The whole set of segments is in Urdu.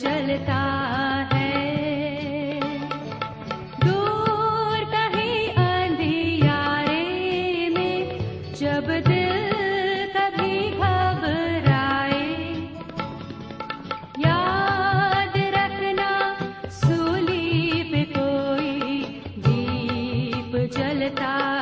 چلتا ہے دور کہیں اندھیارے میں، جب دل کبھی گھبرائے، یاد رکھنا سولی پہ کوئی دیپ جلتا ہے۔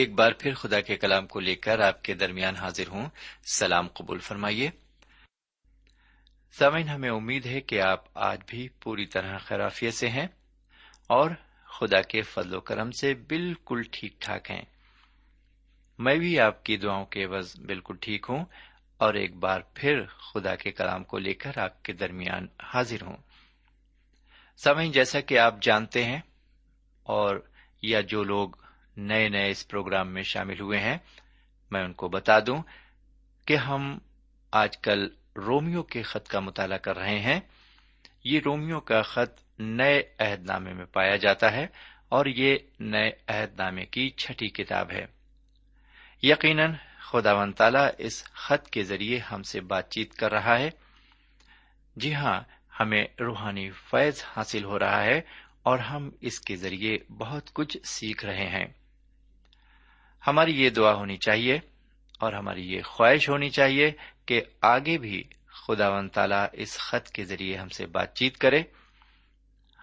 ایک بار پھر خدا کے کلام کو لے کر آپ کے درمیان حاضر ہوں، سلام قبول فرمائیے۔ سامعین، ہمیں امید ہے کہ آپ آج بھی پوری طرح خیریت سے ہیں اور خدا کے فضل و کرم سے بالکل ٹھیک ٹھاک ہیں۔ میں بھی آپ کی دعاؤں کے عوض بالکل ٹھیک ہوں اور ایک بار پھر خدا کے کلام کو لے کر آپ کے درمیان حاضر ہوں۔ سامعین، جیسا کہ آپ جانتے ہیں اور یا جو لوگ نئے نئے اس پروگرام میں شامل ہوئے ہیں، میں ان کو بتا دوں کہ ہم آج کل رومیو کے خط کا مطالعہ کر رہے ہیں۔ یہ رومیو کا خط نئے عہد نامے میں پایا جاتا ہے اور یہ نئے عہد نامے کی چھٹی کتاب ہے۔ یقیناً خداوند تعالیٰ اس خط کے ذریعے ہم سے بات چیت کر رہا ہے۔ جی ہاں، ہمیں روحانی فیض حاصل ہو رہا ہے اور ہم اس کے ذریعے بہت کچھ سیکھ رہے ہیں۔ ہماری یہ دعا ہونی چاہیے اور ہماری یہ خواہش ہونی چاہیے کہ آگے بھی خداوند تعالیٰ اس خط کے ذریعے ہم سے بات چیت کرے،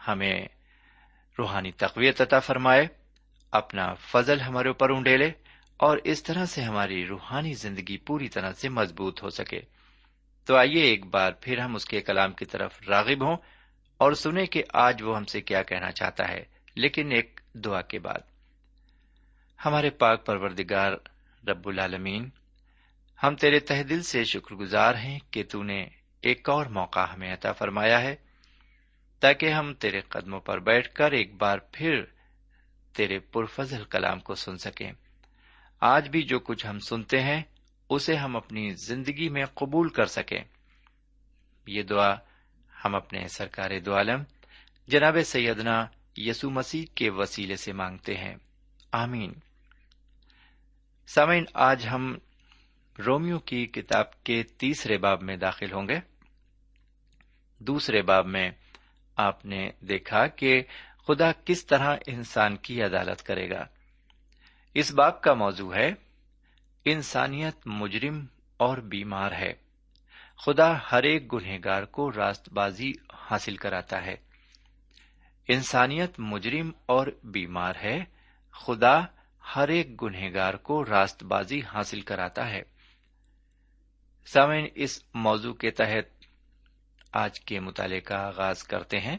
ہمیں روحانی تقویت عطا فرمائے، اپنا فضل ہمارے اوپر اونڈیلے اور اس طرح سے ہماری روحانی زندگی پوری طرح سے مضبوط ہو سکے۔ تو آئیے ایک بار پھر ہم اس کے کلام کی طرف راغب ہوں اور سنیں کہ آج وہ ہم سے کیا کہنا چاہتا ہے، لیکن ایک دعا کے بعد۔ ہمارے پاک پروردگار رب العالمین، ہم تیرے تہ دل سے شکر گزار ہیں کہ تو نے ایک اور موقع ہمیں عطا فرمایا ہے تاکہ ہم تیرے قدموں پر بیٹھ کر ایک بار پھر تیرے پرفضل کلام کو سن سکیں۔ آج بھی جو کچھ ہم سنتے ہیں اسے ہم اپنی زندگی میں قبول کر سکیں۔ یہ دعا ہم اپنے سرکار دو عالم جناب سیدنا یسوع مسیح کے وسیلے سے مانگتے ہیں، آمین۔ سامعین، آج ہم رومیو کی کتاب کے 3 باب میں داخل ہوں گے۔ 2 باب میں آپ نے دیکھا کہ خدا کس طرح انسان کی عدالت کرے گا۔ اس باب کا موضوع ہے انسانیت مجرم اور بیمار ہے۔ خدا ہر ایک گنہگار کو راست بازی حاصل کراتا ہے۔ انسانیت مجرم اور بیمار ہے، خدا ہر ایک گنہگار کو راست بازی حاصل کراتا ہے۔ سامعین، اس موضوع کے تحت آج کے مطالعے کا آغاز کرتے ہیں۔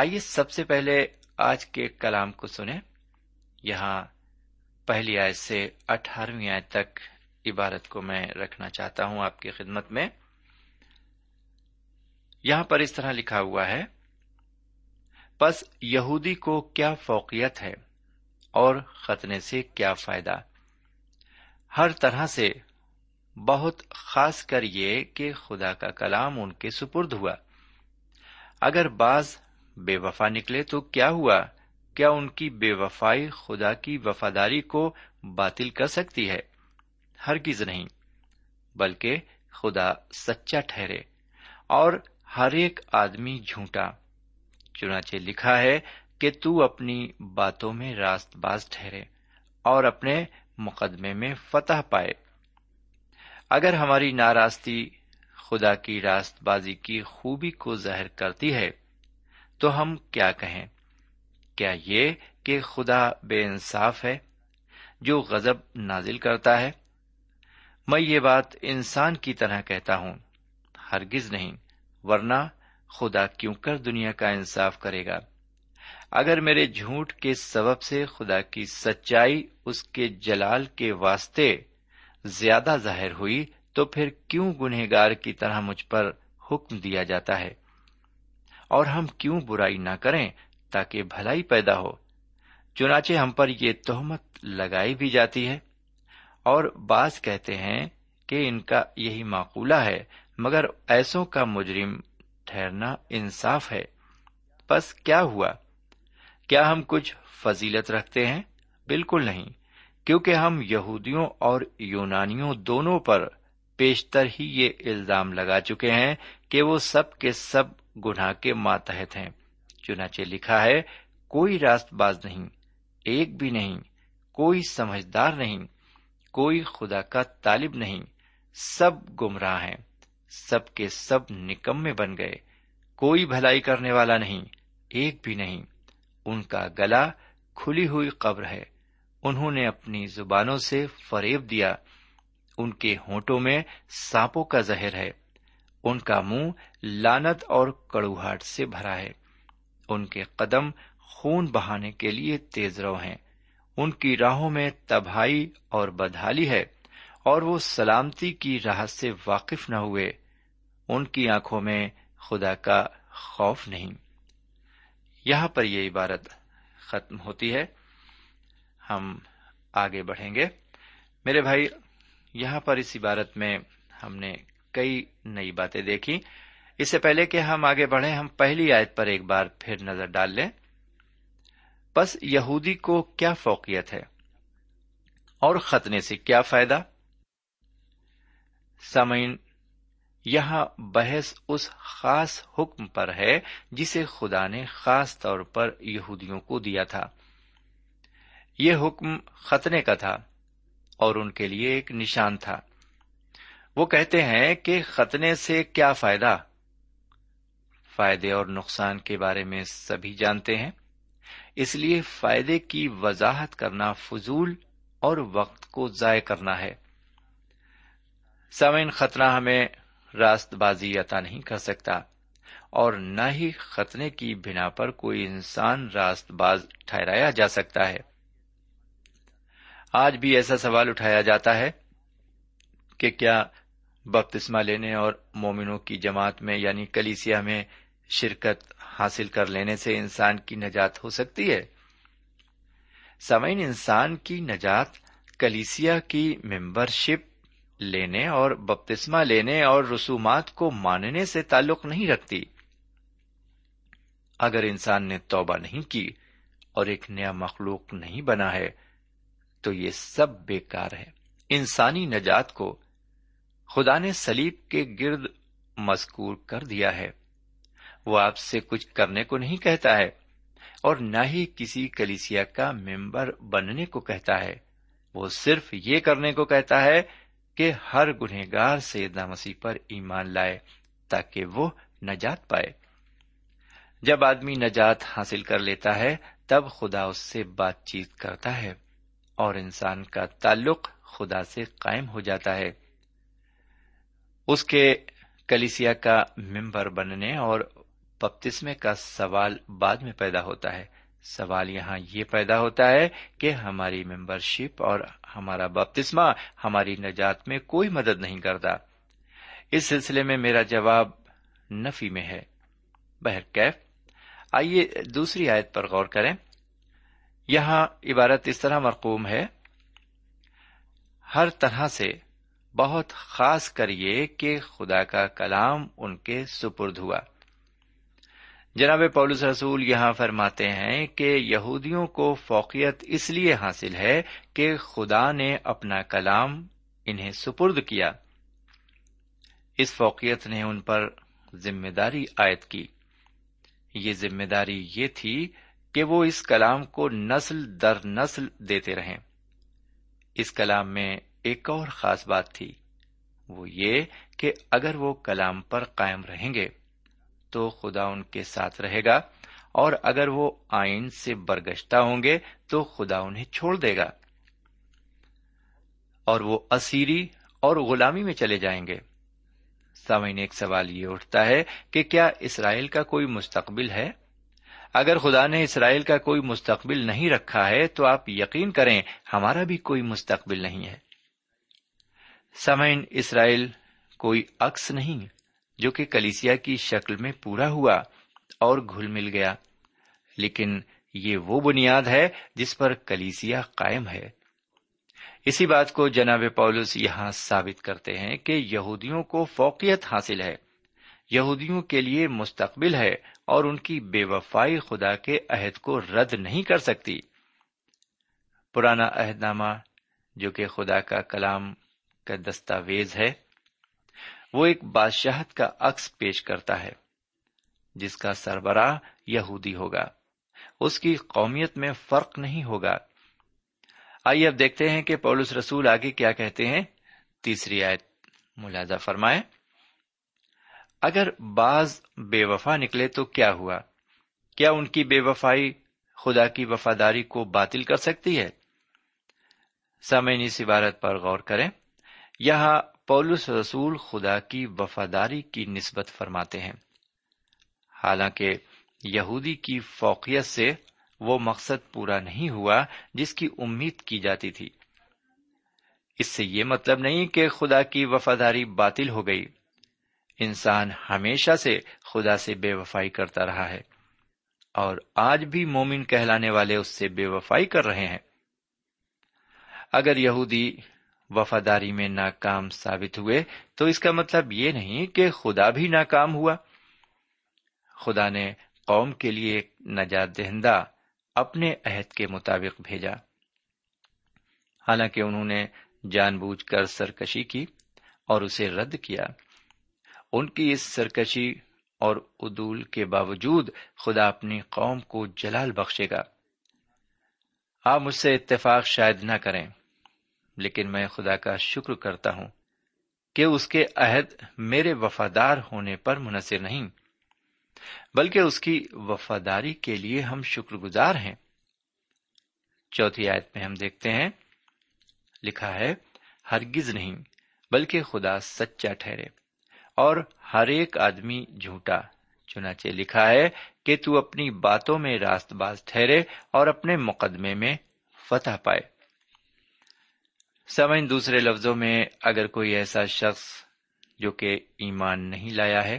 آئیے سب سے پہلے آج کے کلام کو سنیں۔ یہاں پہلی آیت سے 18ویں آیت تک عبارت کو میں رکھنا چاہتا ہوں آپ کی خدمت میں۔ یہاں پر اس طرح لکھا ہوا ہے، پس یہودی کو کیا فوقیت ہے اور ختنے سے کیا فائدہ، ہر طرح سے، بہت خاص کر یہ کہ خدا کا کلام ان کے سپرد ہوا۔ اگر بعض بے وفا نکلے تو کیا ہوا، کیا ان کی بے وفائی خدا کی وفاداری کو باطل کر سکتی ہے؟ ہرگز نہیں، بلکہ خدا سچا ٹھہرے اور ہر ایک آدمی جھوٹا، چنانچہ لکھا ہے کہ تو اپنی باتوں میں راست باز ٹھہرے اور اپنے مقدمے میں فتح پائے۔ اگر ہماری ناراستی خدا کی راست بازی کی خوبی کو ظاہر کرتی ہے تو ہم کیا کہیں؟ کیا یہ کہ خدا بے انصاف ہے جو غضب نازل کرتا ہے؟ میں یہ بات انسان کی طرح کہتا ہوں، ہرگز نہیں، ورنہ خدا کیوں کر دنیا کا انصاف کرے گا؟ اگر میرے جھوٹ کے سبب سے خدا کی سچائی اس کے جلال کے واسطے زیادہ ظاہر ہوئی تو پھر کیوں گنہگار کی طرح مجھ پر حکم دیا جاتا ہے؟ اور ہم کیوں برائی نہ کریں تاکہ بھلائی پیدا ہو؟ چنانچہ ہم پر یہ تہمت لگائی بھی جاتی ہے، اور بعض کہتے ہیں کہ ان کا یہی معقولہ ہے، مگر ایسوں کا مجرم ٹھہرنا انصاف ہے۔ پس کیا ہوا، کیا ہم کچھ فضیلت رکھتے ہیں؟ بالکل نہیں، کیونکہ ہم یہودیوں اور یونانیوں دونوں پر پیشتر ہی یہ الزام لگا چکے ہیں کہ وہ سب کے سب گناہ کے ماتحت ہیں۔ چنانچہ لکھا ہے، کوئی راست باز نہیں، ایک بھی نہیں، کوئی سمجھدار نہیں، کوئی خدا کا طالب نہیں، سب گمراہ ہیں، سب کے سب نکمے بن گئے، کوئی بھلائی کرنے والا نہیں، ایک بھی نہیں، ان کا گلا کھلی ہوئی قبر ہے، انہوں نے اپنی زبانوں سے فریب دیا، ان کے ہونٹوں میں سانپوں کا زہر ہے، ان کا منہ لعنت اور کڑوہٹ سے بھرا ہے، ان کے قدم خون بہانے کے لیے تیز رو ہیں، ان کی راہوں میں تباہی اور بدحالی ہے، اور وہ سلامتی کی راہ سے واقف نہ ہوئے، ان کی آنکھوں میں خدا کا خوف نہیں۔ یہاں پر یہ عبارت ختم ہوتی ہے۔ ہم آگے بڑھیں گے. میرے بھائی، یہاں پر اس عبارت میں ہم نے کئی نئی باتیں دیکھی. اس سے پہلے کہ ہم آگے بڑھیں، ہم پہلی آیت پر ایک بار پھر نظر ڈال لیں. بس یہودی کو کیا فوقیت ہے اور ختنے سے کیا فائدہ؟ سامعین، یہاں بحث اس خاص حکم پر ہے جسے خدا نے خاص طور پر یہودیوں کو دیا تھا. یہ حکم ختنے کا تھا اور ان کے لیے ایک نشان تھا. وہ کہتے ہیں کہ ختنے سے کیا فائدہ؟ فائدے اور نقصان کے بارے میں سبھی جانتے ہیں، اس لیے فائدے کی وضاحت کرنا فضول اور وقت کو ضائع کرنا ہے. سامعین، ختنہ ہمیں راست بازی عطا نہیں کر سکتا، اور نہ ہی ختنے کی بنا پر کوئی انسان راست باز ٹھہرایا جا سکتا ہے. آج بھی ایسا سوال اٹھایا جاتا ہے کہ کیا بپتسمہ لینے اور مومنوں کی جماعت میں یعنی کلیسیا میں شرکت حاصل کر لینے سے انسان کی نجات ہو سکتی ہے؟ سامعین، انسان کی نجات کلیسیا کی ممبرشپ لینے اور بپتسمہ لینے اور رسومات کو ماننے سے تعلق نہیں رکھتی. اگر انسان نے توبہ نہیں کی اور ایک نیا مخلوق نہیں بنا ہے تو یہ سب بیکار ہے. انسانی نجات کو خدا نے صلیب کے گرد مذکور کر دیا ہے. وہ آپ سے کچھ کرنے کو نہیں کہتا ہے اور نہ ہی کسی کلیسیا کا ممبر بننے کو کہتا ہے. وہ صرف یہ کرنے کو کہتا ہے کہ ہر گنہگار سیدنا مسیح پر ایمان لائے تاکہ وہ نجات پائے. جب آدمی نجات حاصل کر لیتا ہے تب خدا اس سے بات چیت کرتا ہے اور انسان کا تعلق خدا سے قائم ہو جاتا ہے. اس کے کلیسیا کا ممبر بننے اور بپتسمے کا سوال بعد میں پیدا ہوتا ہے. سوال یہاں یہ پیدا ہوتا ہے کہ ہماری ممبرشپ اور ہمارا بپتسمہ ہماری نجات میں کوئی مدد نہیں کرتا. اس سلسلے میں میرا جواب نفی میں ہے. بہرکیف، آئیے دوسری آیت پر غور کریں. یہاں عبارت اس طرح مرقوم ہے، ہر طرح سے بہت خاص کر یہ کہ خدا کا کلام ان کے سپرد ہوا. جناب پولس رسول یہاں فرماتے ہیں کہ یہودیوں کو فوقیت اس لیے حاصل ہے کہ خدا نے اپنا کلام انہیں سپرد کیا. اس فوقیت نے ان پر ذمہ داری عائد کی. یہ ذمہ داری یہ تھی کہ وہ اس کلام کو نسل در نسل دیتے رہیں. اس کلام میں ایک اور خاص بات تھی، وہ یہ کہ اگر وہ کلام پر قائم رہیں گے تو خدا ان کے ساتھ رہے گا، اور اگر وہ آئین سے برگشتہ ہوں گے تو خدا انہیں چھوڑ دے گا اور وہ اسیری اور غلامی میں چلے جائیں گے. سامعین، ایک سوال یہ اٹھتا ہے کہ کیا اسرائیل کا کوئی مستقبل ہے؟ اگر خدا نے اسرائیل کا کوئی مستقبل نہیں رکھا ہے تو آپ یقین کریں ہمارا بھی کوئی مستقبل نہیں ہے. سامعین، اسرائیل کوئی عکس نہیں جو کہ کلیسیا کی شکل میں پورا ہوا اور گھل مل گیا، لیکن یہ وہ بنیاد ہے جس پر کلیسیا قائم ہے. اسی بات کو جناب پولس یہاں ثابت کرتے ہیں کہ یہودیوں کو فوقیت حاصل ہے. یہودیوں کے لیے مستقبل ہے اور ان کی بے وفائی خدا کے عہد کو رد نہیں کر سکتی. پرانا عہد نامہ جو کہ خدا کا کلام کا دستاویز ہے، وہ ایک بادشاہت کا عکس پیش کرتا ہے جس کا سربراہ یہودی ہوگا. اس کی قومیت میں فرق نہیں ہوگا. آئیے اب دیکھتے ہیں کہ پولس رسول آگے کیا کہتے ہیں. تیسری آیت ملاحظہ فرمائیں، اگر بعض بے وفا نکلے تو کیا ہوا؟ کیا ان کی بے وفائی خدا کی وفاداری کو باطل کر سکتی ہے؟ سامعین، اس عبارت پر غور کریں. یہاں پولس رسول خدا کی وفاداری کی نسبت فرماتے ہیں، حالانکہ یہودی کی فوقیت سے وہ مقصد پورا نہیں ہوا جس کی امید کی جاتی تھی. اس سے یہ مطلب نہیں کہ خدا کی وفاداری باطل ہو گئی. انسان ہمیشہ سے خدا سے بے وفائی کرتا رہا ہے اور آج بھی مومن کہلانے والے اس سے بے وفائی کر رہے ہیں. اگر یہودی وفاداری میں ناکام ثابت ہوئے تو اس کا مطلب یہ نہیں کہ خدا بھی ناکام ہوا۔ خدا نے قوم کے لیے ایک نجات دہندہ اپنے عہد کے مطابق بھیجا، حالانکہ انہوں نے جان بوجھ کر سرکشی کی اور اسے رد کیا۔ ان کی اس سرکشی اور عدول کے باوجود خدا اپنی قوم کو جلال بخشے گا۔ آپ مجھ سے اتفاق شاید نہ کریں، لیکن میں خدا کا شکر کرتا ہوں کہ اس کے عہد میرے وفادار ہونے پر منحصر نہیں، بلکہ اس کی وفاداری کے لیے ہم شکر گزار ہیں۔ چوتھی آیت میں ہم دیکھتے ہیں، لکھا ہے، ہرگز نہیں، بلکہ خدا سچا ٹھہرے اور ہر ایک آدمی جھوٹا، چنانچہ لکھا ہے کہ تو اپنی باتوں میں راست باز ٹھہرے اور اپنے مقدمے میں فتح پائے۔ سمجھ، دوسرے لفظوں میں، اگر کوئی ایسا شخص جو کہ ایمان نہیں لایا ہے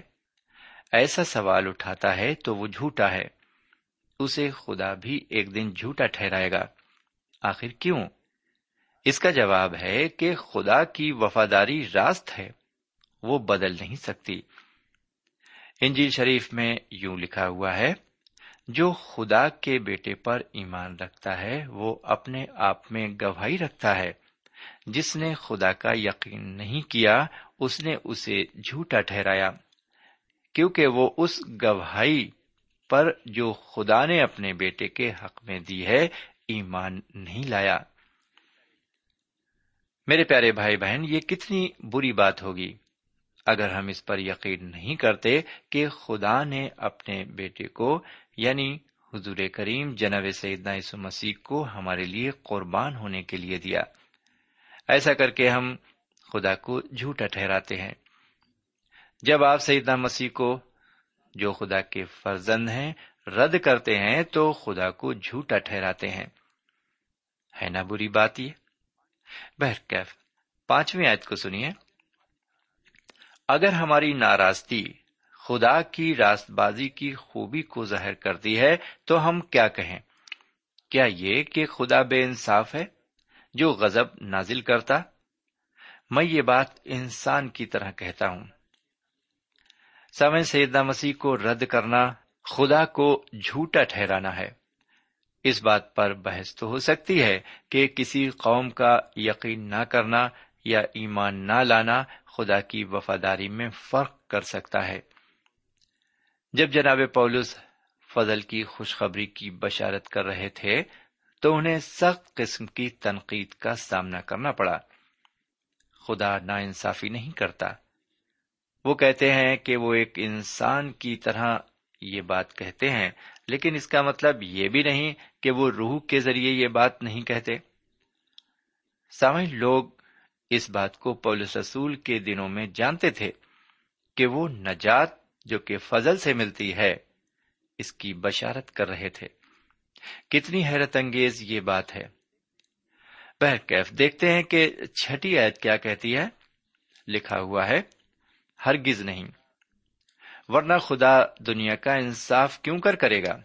ایسا سوال اٹھاتا ہے تو وہ جھوٹا ہے، اسے خدا بھی ایک دن جھوٹا ٹھہرائے گا۔ آخر کیوں؟ اس کا جواب ہے کہ خدا کی وفاداری راست ہے، وہ بدل نہیں سکتی۔ انجیل شریف میں یوں لکھا ہوا ہے، جو خدا کے بیٹے پر ایمان رکھتا ہے وہ اپنے آپ میں گواہی رکھتا ہے، جس نے خدا کا یقین نہیں کیا اس نے اسے جھوٹا ٹھہرایا، کیونکہ وہ اس گواہی پر جو خدا نے اپنے بیٹے کے حق میں دی ہے ایمان نہیں لایا۔ میرے پیارے بھائی بہن، یہ کتنی بری بات ہوگی اگر ہم اس پر یقین نہیں کرتے کہ خدا نے اپنے بیٹے کو، یعنی حضور کریم جناب سیدنا عیسی مسیح کو ہمارے لیے قربان ہونے کے لیے دیا۔ ایسا کر کے ہم خدا کو جھوٹا ٹھہراتے ہیں۔ جب آپ سیدنا مسیح کو، جو خدا کے فرزند ہیں، رد کرتے ہیں تو خدا کو جھوٹا ٹھہراتے ہیں۔ ہے نا بری بات یہ؟ بہرکیف پانچویں آیت کو سنیے، اگر ہماری ناراضگی خدا کی راست بازی کی خوبی کو ظاہر کرتی ہے تو ہم کیا کہیں؟ کیا یہ کہ خدا بے انصاف ہے جو غضب نازل کرتا؟ میں یہ بات انسان کی طرح کہتا ہوں۔ سامعین، سیدنا مسیح کو رد کرنا خدا کو جھوٹا ٹھہرانا ہے۔ اس بات پر بحث تو ہو سکتی ہے کہ کسی قوم کا یقین نہ کرنا یا ایمان نہ لانا خدا کی وفاداری میں فرق کر سکتا ہے۔ جب جناب پولس فضل کی خوشخبری کی بشارت کر رہے تھے تو انہیں سخت قسم کی تنقید کا سامنا کرنا پڑا۔ خدا ناانصافی نہیں کرتا۔ وہ کہتے ہیں کہ وہ ایک انسان کی طرح یہ بات کہتے ہیں، لیکن اس کا مطلب یہ بھی نہیں کہ وہ روح کے ذریعے یہ بات نہیں کہتے۔ سامعین، لوگ اس بات کو پولس رسول کے دنوں میں جانتے تھے کہ وہ نجات جو کہ فضل سے ملتی ہے اس کی بشارت کر رہے تھے۔ کتنی حیرت انگیز یہ بات ہے۔ بہرکیف دیکھتے ہیں کہ چھٹی آیت کیا کہتی ہے، لکھا ہوا ہے، ہرگز نہیں، ورنہ خدا دنیا کا انصاف کیوں کرے گا؟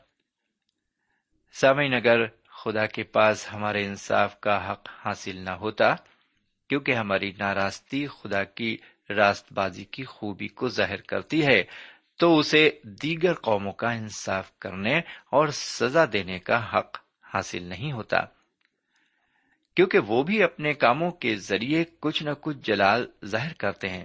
سامعین، اگر خدا کے پاس ہمارے انصاف کا حق حاصل نہ ہوتا، کیونکہ ہماری ناراضگی خدا کی راست بازی کی خوبی کو ظاہر کرتی ہے، تو اسے دیگر قوموں کا انصاف کرنے اور سزا دینے کا حق حاصل نہیں ہوتا، کیونکہ وہ بھی اپنے کاموں کے ذریعے کچھ نہ کچھ جلال ظاہر کرتے ہیں۔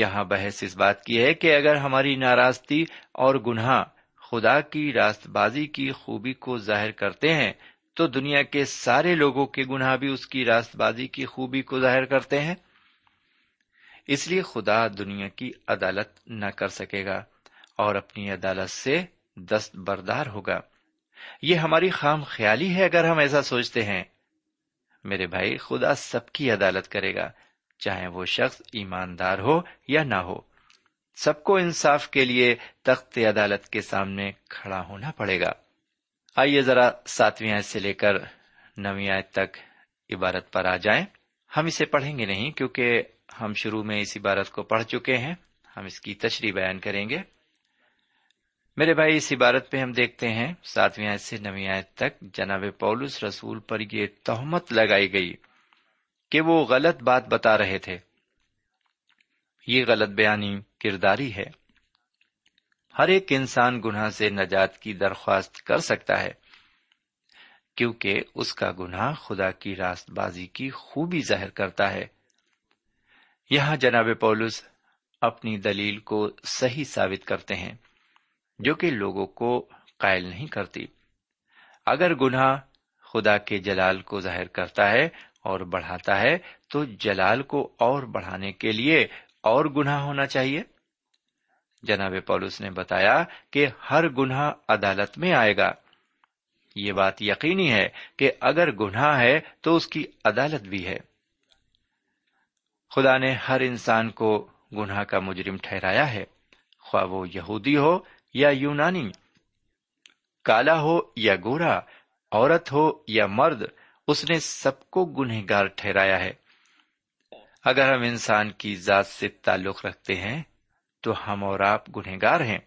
یہاں بحث اس بات کی ہے کہ اگر ہماری ناراضگی اور گناہ خدا کی راست بازی کی خوبی کو ظاہر کرتے ہیں تو دنیا کے سارے لوگوں کے گناہ بھی اس کی راست بازی کی خوبی کو ظاہر کرتے ہیں۔ اس لیے خدا دنیا کی عدالت نہ کر سکے گا اور اپنی عدالت سے دست بردار ہوگا۔ یہ ہماری خام خیالی ہے اگر ہم ایسا سوچتے ہیں۔ میرے بھائی، خدا سب کی عدالت کرے گا، چاہے وہ شخص ایماندار ہو یا نہ ہو۔ سب کو انصاف کے لیے تخت عدالت کے سامنے کھڑا ہونا پڑے گا۔ آئیے ذرا ساتویں آیت سے لے کر نویں آیت تک عبارت پر آ جائیں۔ ہم اسے پڑھیں گے نہیں، کیونکہ ہم شروع میں اس عبارت کو پڑھ چکے ہیں۔ ہم اس کی تشریح بیان کریں گے۔ میرے بھائی، اس عبارت پہ ہم دیکھتے ہیں 7ویں آیت سے 9ویں آیت تک جناب پولس رسول پر یہ تہمت لگائی گئی کہ وہ غلط بات بتا رہے تھے. یہ غلط بیانی کرداری ہے. ہر ایک انسان گناہ سے نجات کی درخواست کر سکتا ہے کیونکہ اس کا گناہ خدا کی راست بازی کی خوبی ظاہر کرتا ہے. یہاں جناب پولس اپنی دلیل کو صحیح ثابت کرتے ہیں جو کہ لوگوں کو قائل نہیں کرتی. اگر گناہ خدا کے جلال کو ظاہر کرتا ہے اور بڑھاتا ہے تو جلال کو اور بڑھانے کے لیے اور گناہ ہونا چاہیے. جناب پولس نے بتایا کہ ہر گناہ عدالت میں آئے گا. یہ بات یقینی ہے کہ اگر گناہ ہے تو اس کی عدالت بھی ہے. خدا نے ہر انسان کو گناہ کا مجرم ٹھہرایا ہے، خواہ وہ یہودی ہو یا یونانی، کالا ہو یا گورا، عورت ہو یا مرد، اس نے سب کو گنہگار ٹھہرایا ہے. اگر ہم انسان کی ذات سے تعلق رکھتے ہیں تو ہم اور آپ گنہگار ہیں.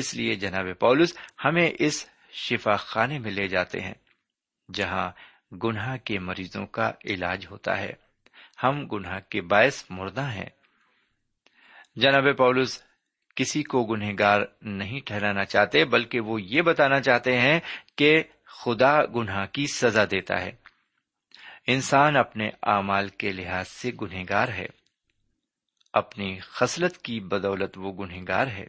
اس لیے جناب پولس ہمیں اس شفا خانے میں لے جاتے ہیں جہاں گناہ کے مریضوں کا علاج ہوتا ہے. ہم گناہ کے باعث مردہ ہیں. جناب پولس کسی کو گنہگار نہیں ٹھہرانا چاہتے، بلکہ وہ یہ بتانا چاہتے ہیں کہ خدا گناہ کی سزا دیتا ہے. انسان اپنے اعمال کے لحاظ سے گنہگار ہے، اپنی خصلت کی بدولت وہ گنہگار ہے.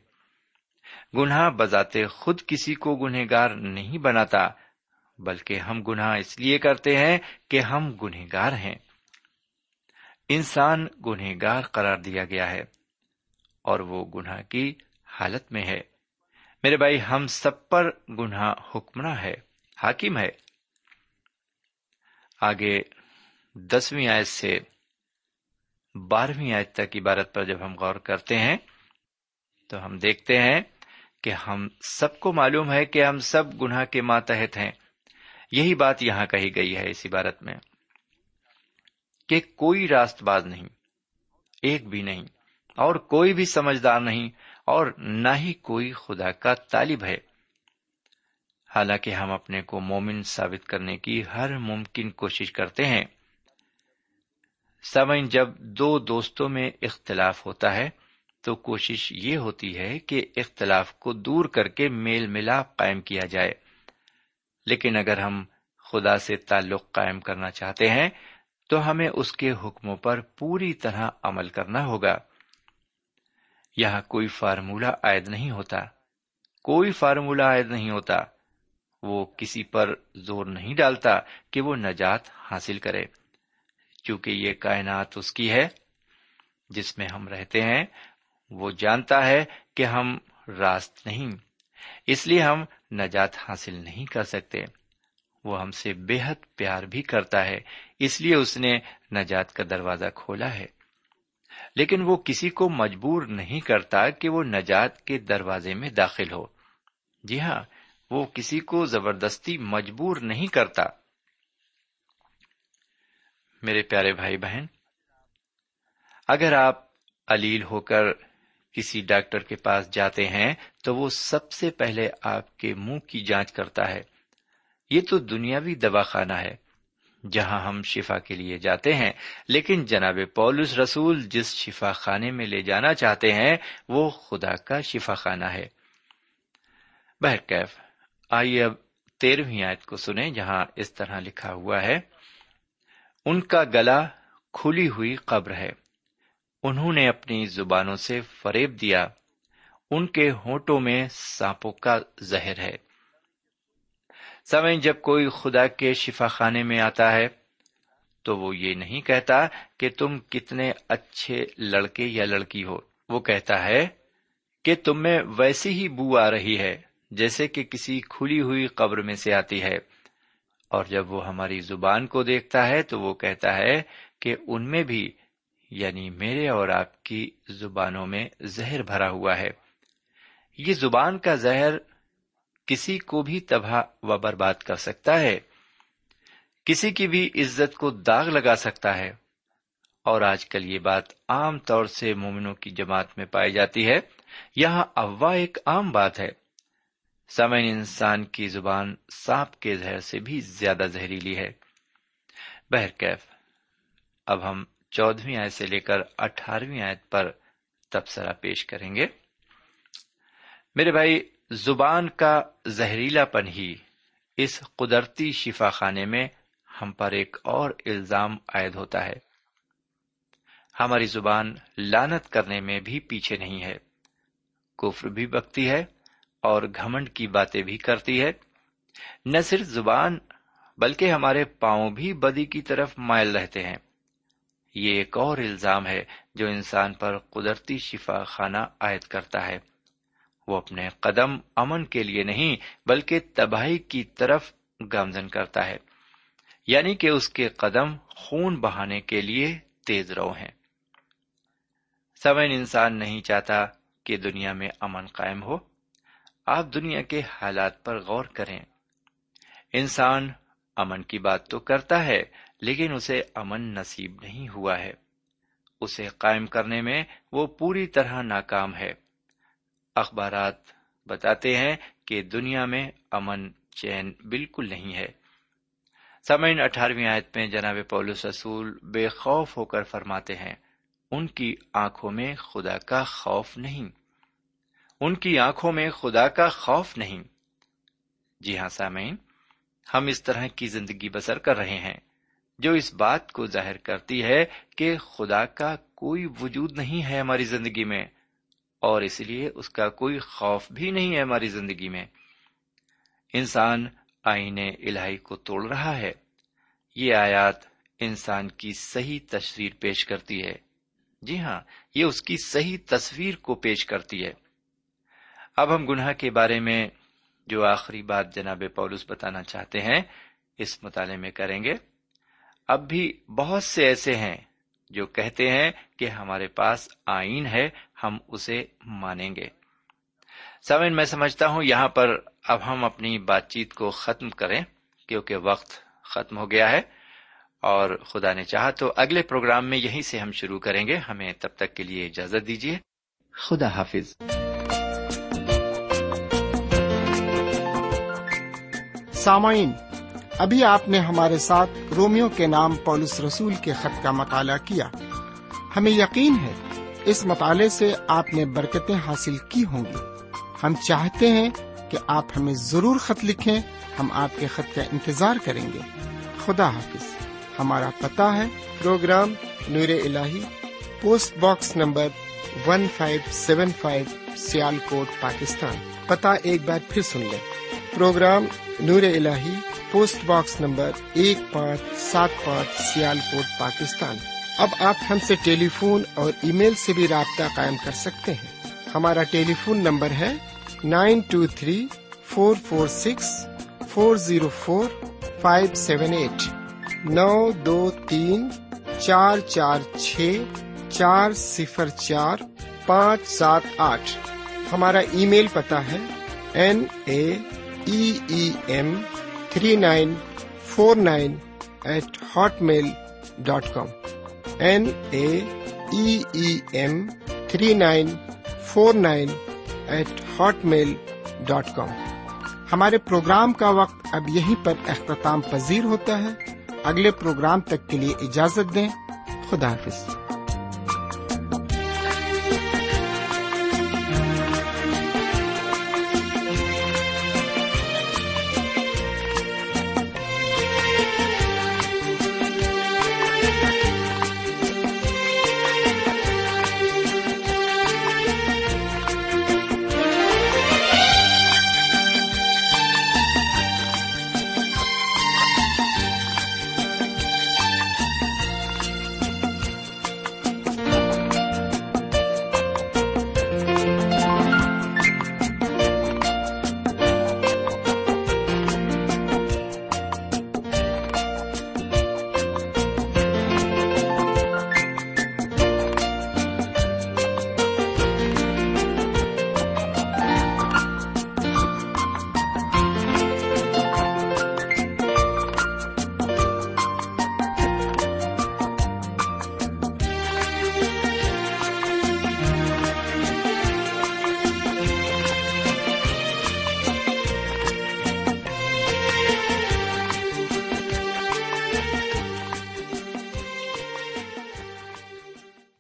گناہ بذات خود کسی کو گنہگار نہیں بناتا، بلکہ ہم گناہ اس لیے کرتے ہیں کہ ہم گنہگار ہیں. انسان گنہگار قرار دیا گیا ہے اور وہ گناہ کی حالت میں ہے. میرے بھائی، ہم سب پر گناہ حکمراں ہے، حاکم ہے. آگے 10ویں آیت سے 12ویں آیت تک عبارت پر جب ہم غور کرتے ہیں تو ہم دیکھتے ہیں کہ ہم سب کو معلوم ہے کہ ہم سب گناہ کے ماتحت ہیں. یہی بات یہاں کہی گئی ہے اس عبارت میں کہ کوئی راست باز نہیں، ایک بھی نہیں، اور کوئی بھی سمجھدار نہیں، اور نہ ہی کوئی خدا کا طالب ہے. حالانکہ ہم اپنے کو مومن ثابت کرنے کی ہر ممکن کوشش کرتے ہیں. سامعین، جب دو دوستوں میں اختلاف ہوتا ہے تو کوشش یہ ہوتی ہے کہ اختلاف کو دور کر کے میل ملاپ قائم کیا جائے. لیکن اگر ہم خدا سے تعلق قائم کرنا چاہتے ہیں تو ہمیں اس کے حکموں پر پوری طرح عمل کرنا ہوگا. یہاں کوئی فارمولہ عائد نہیں ہوتا، کوئی فارمولہ عائد نہیں ہوتا. وہ کسی پر زور نہیں ڈالتا کہ وہ نجات حاصل کرے، کیونکہ یہ کائنات اس کی ہے جس میں ہم رہتے ہیں. وہ جانتا ہے کہ ہم راست نہیں، اس لیے ہم نجات حاصل نہیں کر سکتے. وہ ہم سے بے حد پیار بھی کرتا ہے، اس لیے اس نے نجات کا دروازہ کھولا ہے. لیکن وہ کسی کو مجبور نہیں کرتا کہ وہ نجات کے دروازے میں داخل ہو. جی ہاں، وہ کسی کو زبردستی مجبور نہیں کرتا. میرے پیارے بھائی بہن، اگر آپ علیل ہو کر کسی ڈاکٹر کے پاس جاتے ہیں تو وہ سب سے پہلے آپ کے منہ کی جانچ کرتا ہے. یہ تو دنیاوی دواخانہ ہے جہاں ہم شفا کے لیے جاتے ہیں، لیکن جناب پولس رسول جس شفا خانے میں لے جانا چاہتے ہیں وہ خدا کا شفا خانہ ہے. بہرکیف، آئیے اب 13ویں آیت کو سنیں جہاں اس طرح لکھا ہوا ہے، ان کا گلا کھلی ہوئی قبر ہے، انہوں نے اپنی زبانوں سے فریب دیا، ان کے ہونٹوں میں سانپوں کا زہر ہے. سامعین، جب کوئی خدا کے شفا خانے میں آتا ہے تو وہ یہ نہیں کہتا کہ تم کتنے اچھے لڑکے یا لڑکی ہو. وہ کہتا ہے کہ تم میں ویسی ہی بو آ رہی ہے جیسے کہ کسی کھلی ہوئی قبر میں سے آتی ہے. اور جب وہ ہماری زبان کو دیکھتا ہے تو وہ کہتا ہے کہ ان میں بھی، یعنی میرے اور آپ کی زبانوں میں زہر بھرا ہوا ہے. یہ زبان کا زہر کسی کو بھی تباہ و برباد کر سکتا ہے، کسی کی بھی عزت کو داغ لگا سکتا ہے. اور آج کل یہ بات عام طور سے مومنوں کی جماعت میں پائی جاتی ہے. یہاں اغوا ایک عام بات ہے، سامعین، انسان کی زبان سانپ کے زہر سے بھی زیادہ زہریلی ہے۔ بہرکیف اب ہم 14ویں آیت سے لے کر 18ویں آیت پر تبصرہ پیش کریں گے۔ میرے بھائی، زبان کا زہریلا پن ہی اس قدرتی شفا خانے میں ہم پر ایک اور الزام عائد ہوتا ہے۔ ہماری زبان لعنت کرنے میں بھی پیچھے نہیں ہے، کفر بھی بکتی ہے اور گھمنڈ کی باتیں بھی کرتی ہے۔ نہ صرف زبان بلکہ ہمارے پاؤں بھی بدی کی طرف مائل رہتے ہیں۔ یہ ایک اور الزام ہے جو انسان پر قدرتی شفا خانہ عائد کرتا ہے۔ وہ اپنے قدم امن کے لیے نہیں بلکہ تباہی کی طرف گامزن کرتا ہے، یعنی کہ اس کے قدم خون بہانے کے لیے تیز رو ہیں۔ سامعین، انسان نہیں چاہتا کہ دنیا میں امن قائم ہو۔ آپ دنیا کے حالات پر غور کریں، انسان امن کی بات تو کرتا ہے لیکن اسے امن نصیب نہیں ہوا ہے۔ اسے قائم کرنے میں وہ پوری طرح ناکام ہے۔ اخبارات بتاتے ہیں کہ دنیا میں امن چین بالکل نہیں ہے۔ سامعین، 18ویں آیت میں جناب پولس رسول بے خوف ہو کر فرماتے ہیں، ان کی آنکھوں میں خدا کا خوف نہیں، ان کی آنکھوں میں خدا کا خوف نہیں۔ جی ہاں سامعین، ہم اس طرح کی زندگی بسر کر رہے ہیں جو اس بات کو ظاہر کرتی ہے کہ خدا کا کوئی وجود نہیں ہے ہماری زندگی میں، اور اس لیے اس کا کوئی خوف بھی نہیں ہے ہماری زندگی میں۔ انسان آئینے الہی کو توڑ رہا ہے۔ یہ آیات انسان کی صحیح تصویر پیش کرتی ہے۔ جی ہاں، یہ اس کی صحیح تصویر کو پیش کرتی ہے۔ اب ہم گناہ کے بارے میں جو آخری بات جناب پولس بتانا چاہتے ہیں اس مطالعے میں کریں گے۔ اب بھی بہت سے ایسے ہیں جو کہتے ہیں کہ ہمارے پاس آئین ہے، ہم اسے مانیں گے۔ سامعین، میں سمجھتا ہوں یہاں پر اب ہم اپنی بات چیت کو ختم کریں کیونکہ وقت ختم ہو گیا ہے، اور خدا نے چاہا تو اگلے پروگرام میں یہیں سے ہم شروع کریں گے۔ ہمیں تب تک کے لیے اجازت دیجیے، خدا حافظ۔ سامعین، ابھی آپ نے ہمارے ساتھ رومیو کے نام پولس رسول کے خط کا مطالعہ کیا۔ ہمیں یقین ہے اس مطالعے سے آپ نے برکتیں حاصل کی ہوں گی۔ ہم چاہتے ہیں کہ آپ ہمیں ضرور خط لکھیں، ہم آپ کے خط کا انتظار کریں گے۔ خدا حافظ۔ ہمارا پتہ ہے، پروگرام نور الہی، post box number 1575، Sialkot, Pakistan. پتہ ایک بار پھر سن لیں، پروگرام نور الہی، post box number 1575، Sialkot, Pakistan. اب آپ ہم سے ٹیلی فون اور ای میل سے بھی رابطہ قائم کر سکتے ہیں۔ ہمارا ٹیلی فون نمبر ہے 923446404578، 923446404578۔ ہمارا ای میل پتہ ہے naeem3949@hotmail.com، naeem3949@hotmail.com۔ ہمارے پروگرام کا وقت اب یہیں پر اختتام پذیر ہوتا ہے۔ اگلے پروگرام تک کے لیے اجازت دیں، خدا حافظ۔